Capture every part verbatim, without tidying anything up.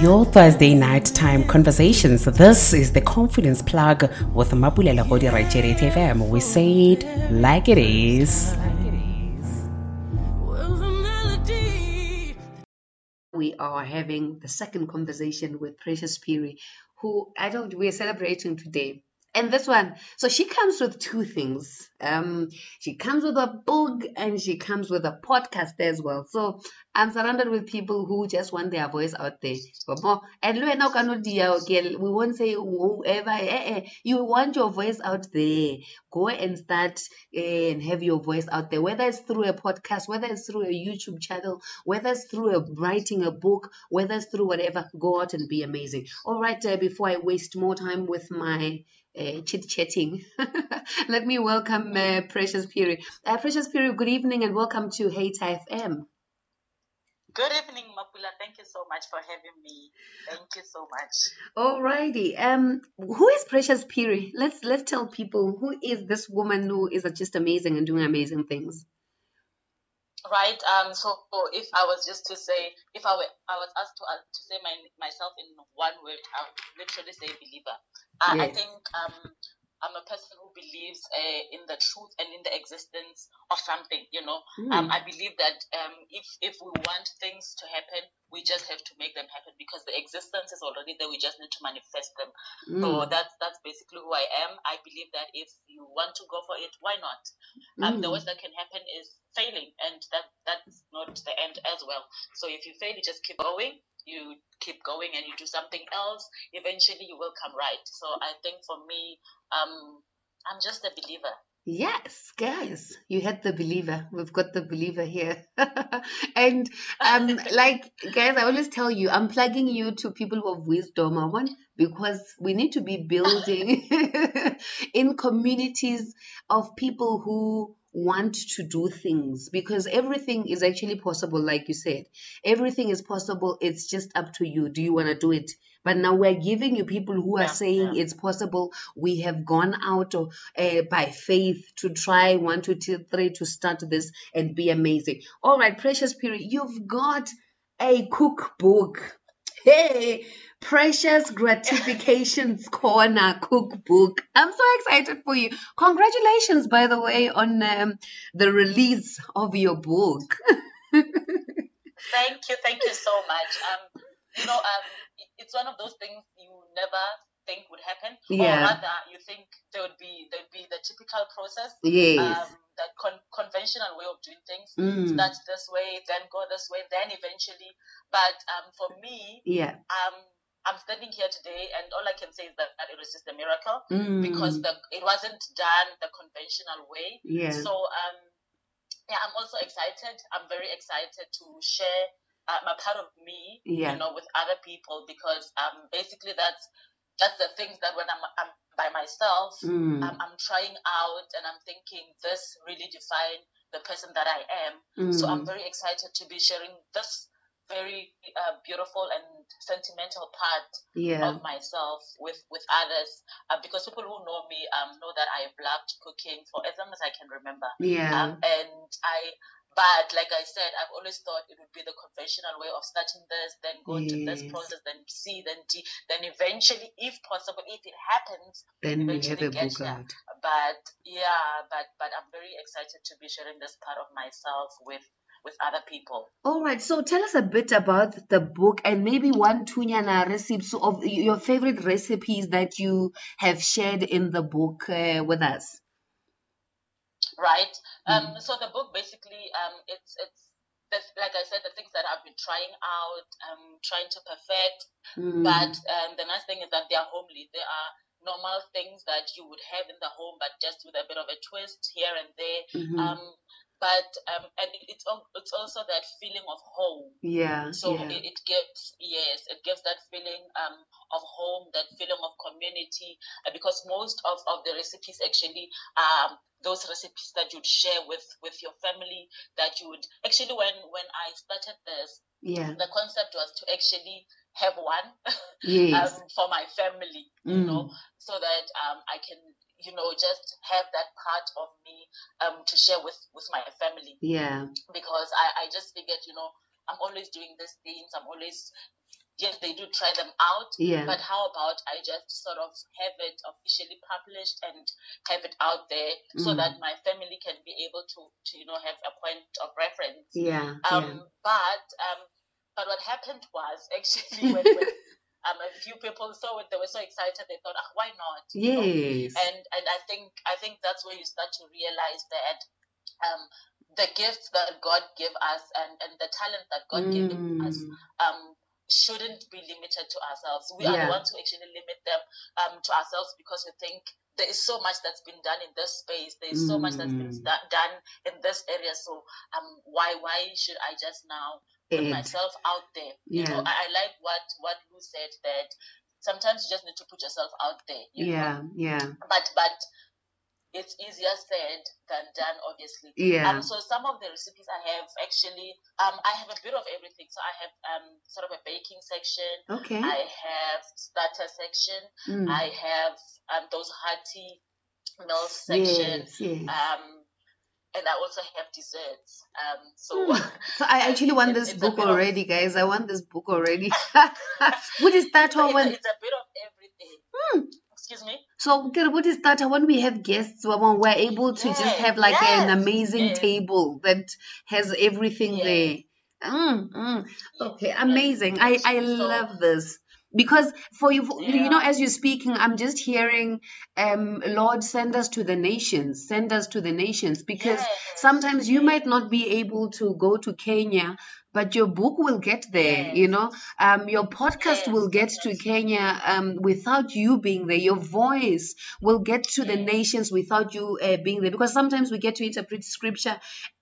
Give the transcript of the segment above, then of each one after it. your Thursday night time conversations. This is The Confidence Plug with Mabulela Godi Radio F M. We say it like it is. We are having the second conversation with Precious Phiri, who I don't, we're celebrating today. And this one, so she comes with two things. Um, she comes with a book and she comes with a podcast as well. So I'm surrounded with people who just want their voice out there. And we won't say whoever, you want your voice out there. Go and start and have your voice out there, whether it's through a podcast, whether it's through a YouTube channel, whether it's through a, writing a book, whether it's through whatever. Go out and be amazing. All right, uh, before I waste more time with my Uh, chit-chatting. Let me welcome uh, Precious Phiri. Uh, Precious Phiri, good evening and welcome to Hate F M. Good evening, Mapula. Thank you so much for having me. Thank you so much. Alrighty. Um, who is Precious Phiri? Let's let's tell people who is this woman who is just amazing and doing amazing things. Right. Um. So if I was just to say, if I were, I was asked to uh, to say my myself in one word, I would literally say believer. Uh, yes. I think um, I'm a person who believes uh, in the truth and in the existence of something. You know, mm. um, I believe that um, if if we want things to happen, we just have to make them happen because the existence is already there. We just need to manifest them. Mm. So that's that's basically who I am. I believe that if you want to go for it, why not? Mm. Um, the worst that can happen is failing, and that that's not the end as well. So if you fail, you just keep going. You keep going and you do something else, eventually you will come right. So I think for me, um, I'm just a believer. Yes, guys, you had the believer. We've got the believer here. And um, like, guys, I always tell you, I'm plugging you to people of wisdom, I want, because we need to be building in communities of people who want to do things, because everything is actually possible. Like you said, everything is possible. It's just up to you. Do you want to do it? But now we're giving you people who are yeah, saying yeah. It's possible. We have gone out uh, by faith to try one, two, three to start this and be amazing. All right, Precious Phiri, you've got a cookbook. Hey, Precious Gratifications Corner Cookbook. I'm so excited for you. Congratulations, by the way, on um, the release of your book. Thank you. Thank you so much. Um, you know, um, it's one of those things you never think would happen. Yeah. Or rather, you think there would be, there would be the typical process. Yes. Um, the con- conventional way of doing things. Mm. Start this way, then go this way, then eventually. But um, for me, yeah. um, I'm standing here today, and all I can say is that, that it was just a miracle mm. because the, it wasn't done the conventional way. Yeah. So um, yeah, I'm also excited. I'm very excited to share um, a part of me, yeah. you know, with other people because um, basically that's that's the things that when I'm, I'm by myself, mm. um, I'm trying out and I'm thinking this really defines the person that I am. Mm. So I'm very excited to be sharing this very uh, beautiful and sentimental part yeah. of myself with, with others uh, because people who know me um, know that I've loved cooking for as long as I can remember. Yeah. Um, and I... But like I said, I've always thought it would be the conventional way of starting this, then go yes. to this process, then C, then D, then eventually, if possible, if it happens, then eventually we have a book out. But yeah, but but I'm very excited to be sharing this part of myself with with other people. All right, so tell us a bit about the book and maybe one tunyana recipes of your favorite recipes that you have shared in the book uh, with us. Right. Um, mm. So the book basically, um, it's it's like I said, the things that I've been trying out, um, trying to perfect. Mm. But um, the nice thing is that they are homely. They are normal things that you would have in the home, but just with a bit of a twist here and there. Mm-hmm. Um, but um, and it's it's also that feeling of home. Yeah. So yeah. It, it gives yes, it gives that feeling um of home, that feeling of community, because most of, of the recipes actually um. those recipes that you'd share with, with your family, that you would... Actually, when, when I started this, yeah. the concept was to actually have one yes. um, for my family, mm. you know, so that um, I can, you know, just have that part of me um, to share with, with my family. Yeah. Because I, I just figured, you know, I'm always doing these things. I'm always... yes, they do try them out, yeah. but how about I just sort of have it officially published and have it out there mm. so that my family can be able to, to, you know, have a point of reference. Yeah. Um. Yeah. But um. But what happened was actually when, when um a few people saw it, they were so excited. They thought, ah, why not? Yes. You know? And and I think I think that's where you start to realize that um. the gifts that God gave us and, and the talent that God mm. gave us um, shouldn't be limited to ourselves. We yeah. are the ones who actually limit them um, to ourselves because we think there is so much that's been done in this space. There is mm. so much that's been da- done in this area. So um, why why should I just now put Ed. myself out there? Yeah. You know, I, I like what what Lou said, that sometimes you just need to put yourself out there. You yeah, know? yeah. But but. It's easier said than done, obviously. Yeah. Um, so some of the recipes I have actually, um, I have a bit of everything. So I have um sort of a baking section. Okay. I have starter section. Mm. I have um those hearty meals section. Yes, yes. Um, and I also have desserts. Um, so. Mm. So I actually want this book already, of... guys. I want this book already. What is that one? It's, it's a bit of everything. Mm. Excuse me. So, what is that? When we have guests, when we're able to yeah, just have like yes, an amazing yeah. table that has everything yeah. there. Mm, mm. Yeah, okay, amazing. I, I love this. Because for you, yeah. you know, as you're speaking, I'm just hearing, um, Lord, send us to the nations, send us to the nations, because yes. sometimes you might not be able to go to Kenya, but your book will get there, yes. you know, um, your podcast yes. will get yes. to Kenya, um, without you being there, your voice will get to yes. the nations without you uh, being there, because sometimes we get to interpret scripture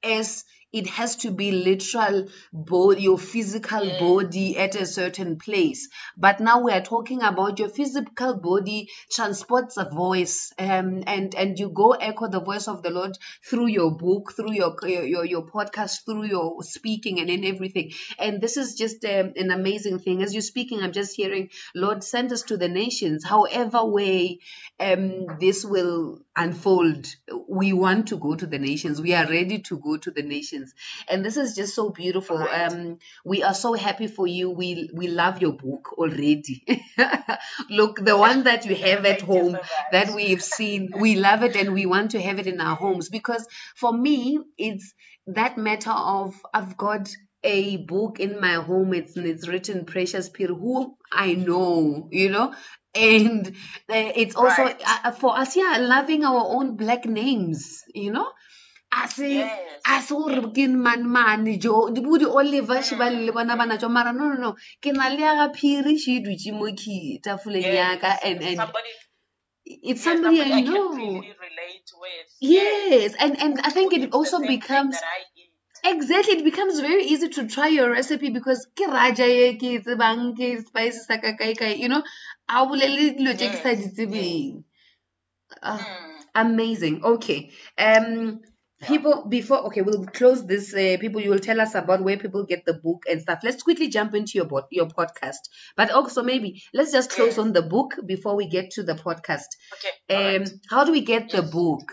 as it has to be literal, body, your physical yeah. body at a certain place. But now we are talking about your physical body transports a voice, um, and and you go echo the voice of the Lord through your book, through your your your podcast, through your speaking, and in everything. And this is just um, an amazing thing. As you're speaking, I'm just hearing, Lord, send us to the nations. However way um, this will unfold, we want to go to the nations. We are ready to go to the nations. And this is just so beautiful. Right. Um, we are so happy for you. We we love your book already. Look, the one that you have at home that we've seen, we love it and we want to have it in our homes. Because for me, it's that matter of I've got a book in my home. It's it's written Precious Phiri, who I know, you know. And uh, it's also right. uh, for us, yeah, loving our own black names, you know. I say, I saw Rukin man man, Joe, the Woody Oliver, Shibali, Banabana, Jomara, no, no, no, Kenalia Piri, she do Jimoki, Tafuliaka, and and somebody, it's somebody, yeah, somebody I know. I can really relate with. Yes, yes. and and I think it also becomes. Exactly, it becomes very easy to try your recipe because spices, you know, I will logic side. Amazing. Okay. Um. People, before, okay, we'll close this. Uh, people, you will tell us about where people get the book and stuff. Let's quickly jump into your bo- your podcast. But also maybe let's just close yes. on the book before we get to the podcast. Okay. Um, right. How do we get yes. the book?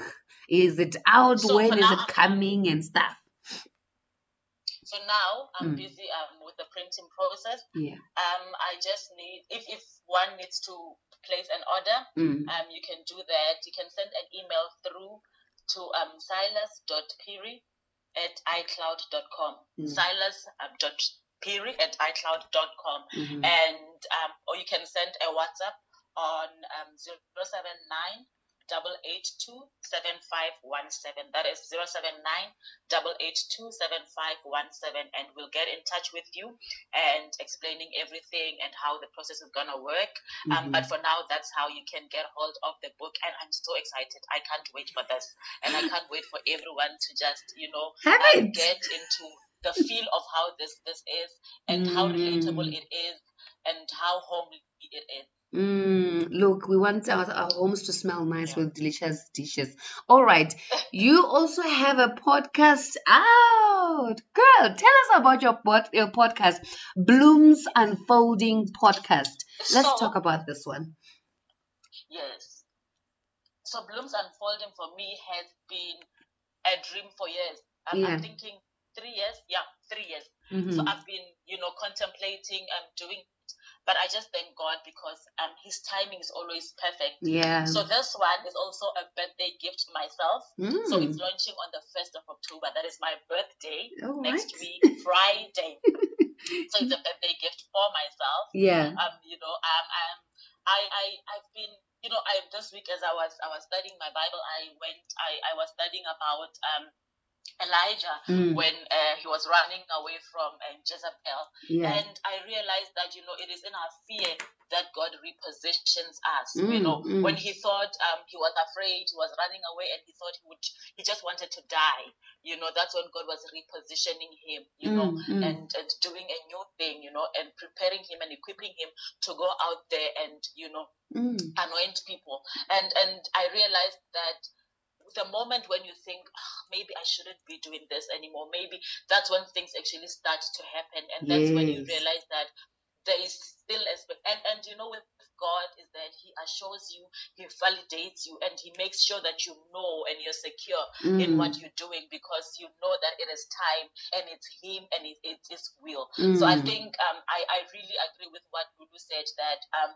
Is it out? So when is now, it coming and stuff? So now I'm mm. busy um, with the printing process. Yeah. Um, I just need, if, if one needs to place an order, mm. um, you can do that. You can send an email through to um silas.piri at icloud dot com mm. silas.piri at icloud dot com mm-hmm. and um or you can send a WhatsApp on um zero seven nine, eight eight two, seven five one seven. That is zero seven nine, eight eight two, seven five one seven, and we'll get in touch with you and explaining everything and how the process is going to work. Mm-hmm. Um, but for now, that's how you can get hold of the book, and I'm so excited. I can't wait for this, and I can't wait for everyone to just, you know, um, get into the feel of how this, this is and mm-hmm. how relatable it is and how homely it is. Mm, look, we want our, our homes to smell nice yeah. with delicious dishes. All right. You also have a podcast out. Girl, tell us about your, pod, your podcast, Blooms Unfolding Podcast. Let's so, talk about this one. Yes. So Blooms Unfolding for me has been a dream for years. I'm, yeah. I'm thinking three years. Yeah, three years. Mm-hmm. So I've been, you know, contemplating and um, doing But I just thank God because um his timing is always perfect. Yeah. So this one is also a birthday gift to myself. Mm. So it's launching on the first of October. That is my birthday oh, next right. week, Friday. So it's a birthday gift for myself. Yeah. Um, you know, um, I'm, I, I, I've been, you know, I this week as I was, I was studying my Bible. I went, I, I was studying about um. Elijah mm. when uh, he was running away from uh, Jezebel, yeah. and I realized that, you know, it is in our fear that God repositions us. Mm, you know, mm. when he thought um, he was afraid, he was running away, and he thought he would, he just wanted to die. You know, that's when God was repositioning him. You mm, know, mm. And, and doing a new thing. You know, and preparing him and equipping him to go out there and, you know, mm. anoint people. And and I realized that. The moment when you think, oh, maybe I shouldn't be doing this anymore, maybe that's when things actually start to happen. And that's yes. when you realize that there is still a spe- and and you know, with God is that he assures you, he validates you, and he makes sure that you know and you're secure mm. in what you're doing, because you know that it is time and it's him and it, it's his will. Mm. So I think um I, I really agree with what Lulu said, that um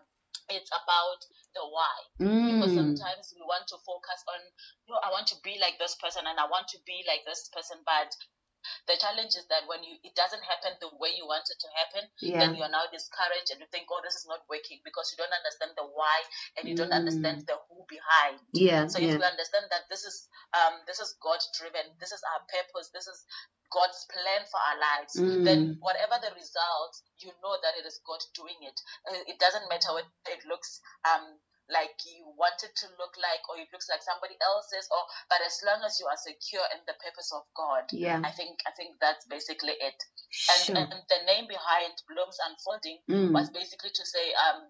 it's about the why, mm. because sometimes we want to focus on, you know, I want to be like this person and I want to be like this person, but the challenge is that when you it doesn't happen the way you want it to happen, yeah. then you're now discouraged and you think, oh, this is not working, because you don't understand the why and you mm. don't understand the who behind. Yeah. So if yeah. you understand that this is um this is God driven, this is our purpose, this is God's plan for our lives, mm. then whatever the results, you know that it is God doing it. It doesn't matter what it looks um like you want it to look like, or it looks like somebody else's, or but as long as you are secure in the purpose of God, yeah. I think I think that's basically it. And, sure. and the name behind Blooms Unfolding mm. was basically to say, um,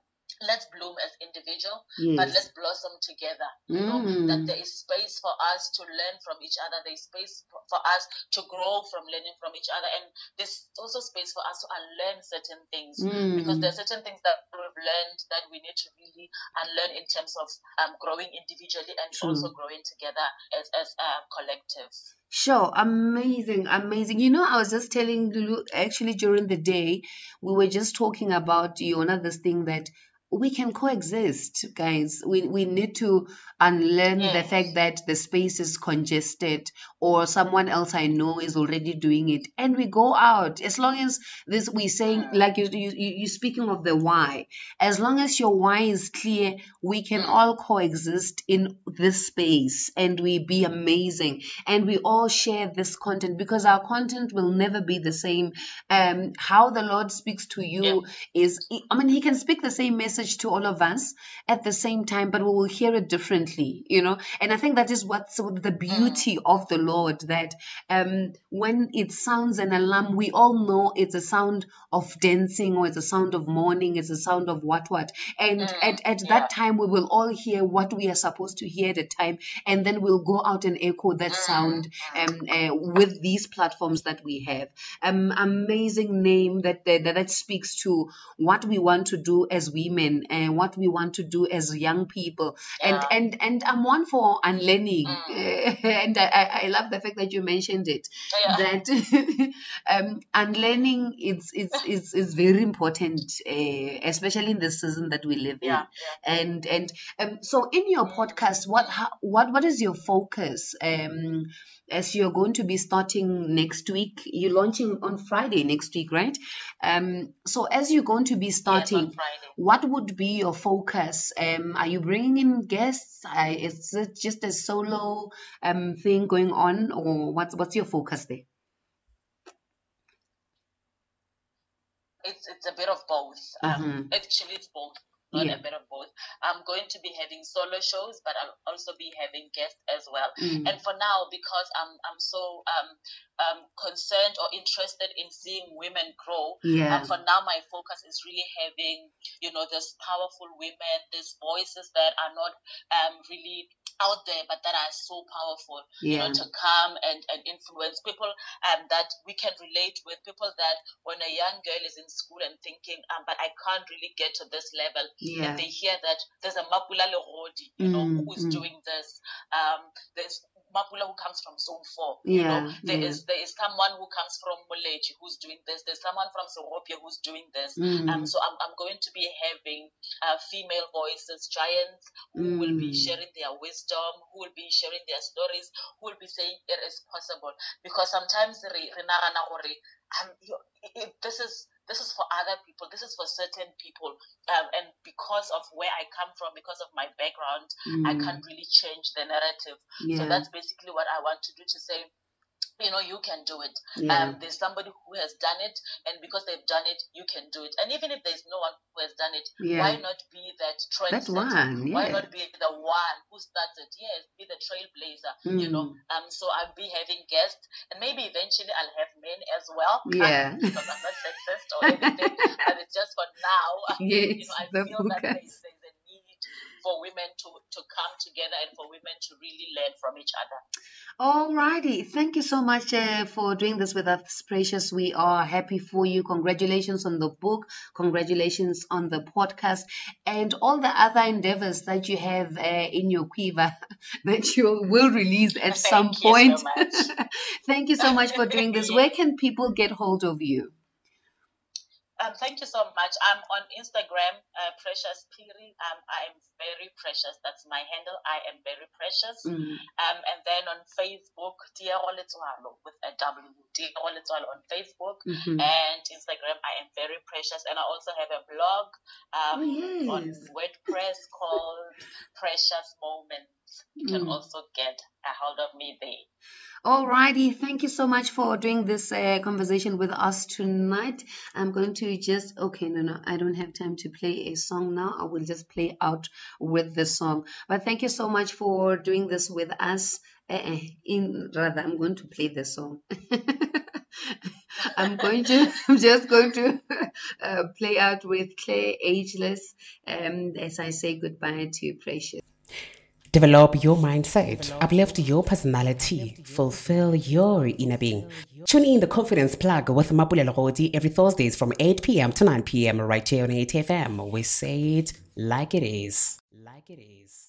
let's bloom as individual, yes. but let's blossom together. You know, mm. that there is space for us to learn from each other. There is space for us to grow from learning from each other. And there's also space for us to unlearn certain things, mm. because there are certain things that we've learned that we need to really unlearn in terms of um, growing individually and mm. also growing together as, as a collective. Sure. Amazing. Amazing. You know, I was just telling Lulu, actually during the day, we were just talking about, Yona, this thing that we can coexist, guys. We we need to unlearn yes. the fact that the space is congested, or someone else I know is already doing it, and we go out. As long as this, we're saying, like you you you speaking of the why. As long as your why is clear, we can all coexist in this space, and we be amazing, and we all share this content, because our content will never be the same. Um, how the Lord speaks to you yeah. is, I mean, He can speak the same message to all of us at the same time, but we will hear it differently, you know. And I think that is what's the beauty of the Lord, that um, when it sounds an alarm, we all know it's a sound of dancing, or it's a sound of mourning, it's a sound of what, what. And mm, at, at yeah. that time, we will all hear what we are supposed to hear at a time, and then we'll go out and echo that mm. sound um, uh, with these platforms that we have. Um, amazing name that, that, that speaks to what we want to do as women, and what we want to do as young people, yeah. and and and I'm one for unlearning, mm. and I, I love the fact that you mentioned it. Yeah. That um, unlearning it's it's is is very important, uh, especially in the season that we live yeah. in. Yeah. And and um, so in your podcast, what how, what what is your focus? Um, as you're going to be starting next week, you're launching on Friday next week, right? Um, so as you're going to be starting, yes, what would be your focus? Um, are you bringing in guests? Uh, is it just a solo um thing going on, or what's what's your focus there? It's it's a bit of both. Mm-hmm. Um, actually, it's both. Not yeah. a bit of both. I'm going to be having solo shows, but I'll also be having guests as well. Mm. And for now, because I'm I'm so um um concerned or interested in seeing women grow, yeah. and for now my focus is really having, you know, these powerful women, these voices that are not um really out there, but that are so powerful, yeah. you know, to come and, and influence people um, that we can relate with, people that when a young girl is in school and thinking, um, but I can't really get to this level, yeah. and they hear that there's a Mapula Leroadi, you mm, know, who's mm. doing this, um, there's Mapula who comes from zone four. Yeah, you know, there yeah. is there is someone who comes from Muleji who's doing this. There's someone from Soropia who's doing this. Mm. Um, so I'm I'm going to be having uh, female voices, giants who mm. will be sharing their wisdom, who will be sharing their stories, who will be saying it is possible. Because sometimes re renagana gore um this is. This is for other people. This is for certain people. Um, and because of where I come from, because of my background, mm. I can't really change the narrative. Yeah. So that's basically what I want to do, to say, you know, you can do it. Yeah. Um, there's somebody who has done it. And because they've done it, you can do it. And even if there's no one who has done it, yeah. why not be that trendsetter? Yeah. Why not be the one who starts it? Yes, be the trailblazer, mm. you know. Um, so I'll be having guests. And maybe eventually I'll have men as well. Yeah. Um, because I'm not sexist or anything, but it's just for now. Yes, you know, I the feel book. That there's a need for women to, to come together and for women to really learn from each other. All righty. Thank you so much uh, for doing this with us, Precious. We are happy for you. Congratulations on the book. Congratulations on the podcast and all the other endeavors that you have uh, in your quiver that you will release at Thank some point. So Thank you so much for doing this. Where can people get hold of you? Um, thank you so much. I'm on Instagram, uh, Precious Phiri. Um, I am very precious. That's my handle. I am very precious. Mm. Um, and then on Facebook, Dear Oli Tuolo with a W. Dear Oli Tuolo on Facebook mm-hmm. and Instagram. I am very precious. And I also have a blog um, oh, yes. on WordPress called Precious Moments. You can mm. also get a hold of me there. All righty. Thank you so much for doing this uh, conversation with us tonight. I'm going to just, okay, no, no, I don't have time to play a song now. I will just play out with the song. But thank you so much for doing this with us. Uh, in rather, I'm going to play the song. I'm going to, I'm just going to uh, play out with Claire Ageless um, as I say goodbye to Precious. Develop your mindset, Develop. uplift your personality, uplift fulfill your inner being. Tune in The Confidence Plug with Mapula Leroadi every Thursdays from eight p.m. to nine p.m. right here on Hate F M. We say it like it is. Like it is.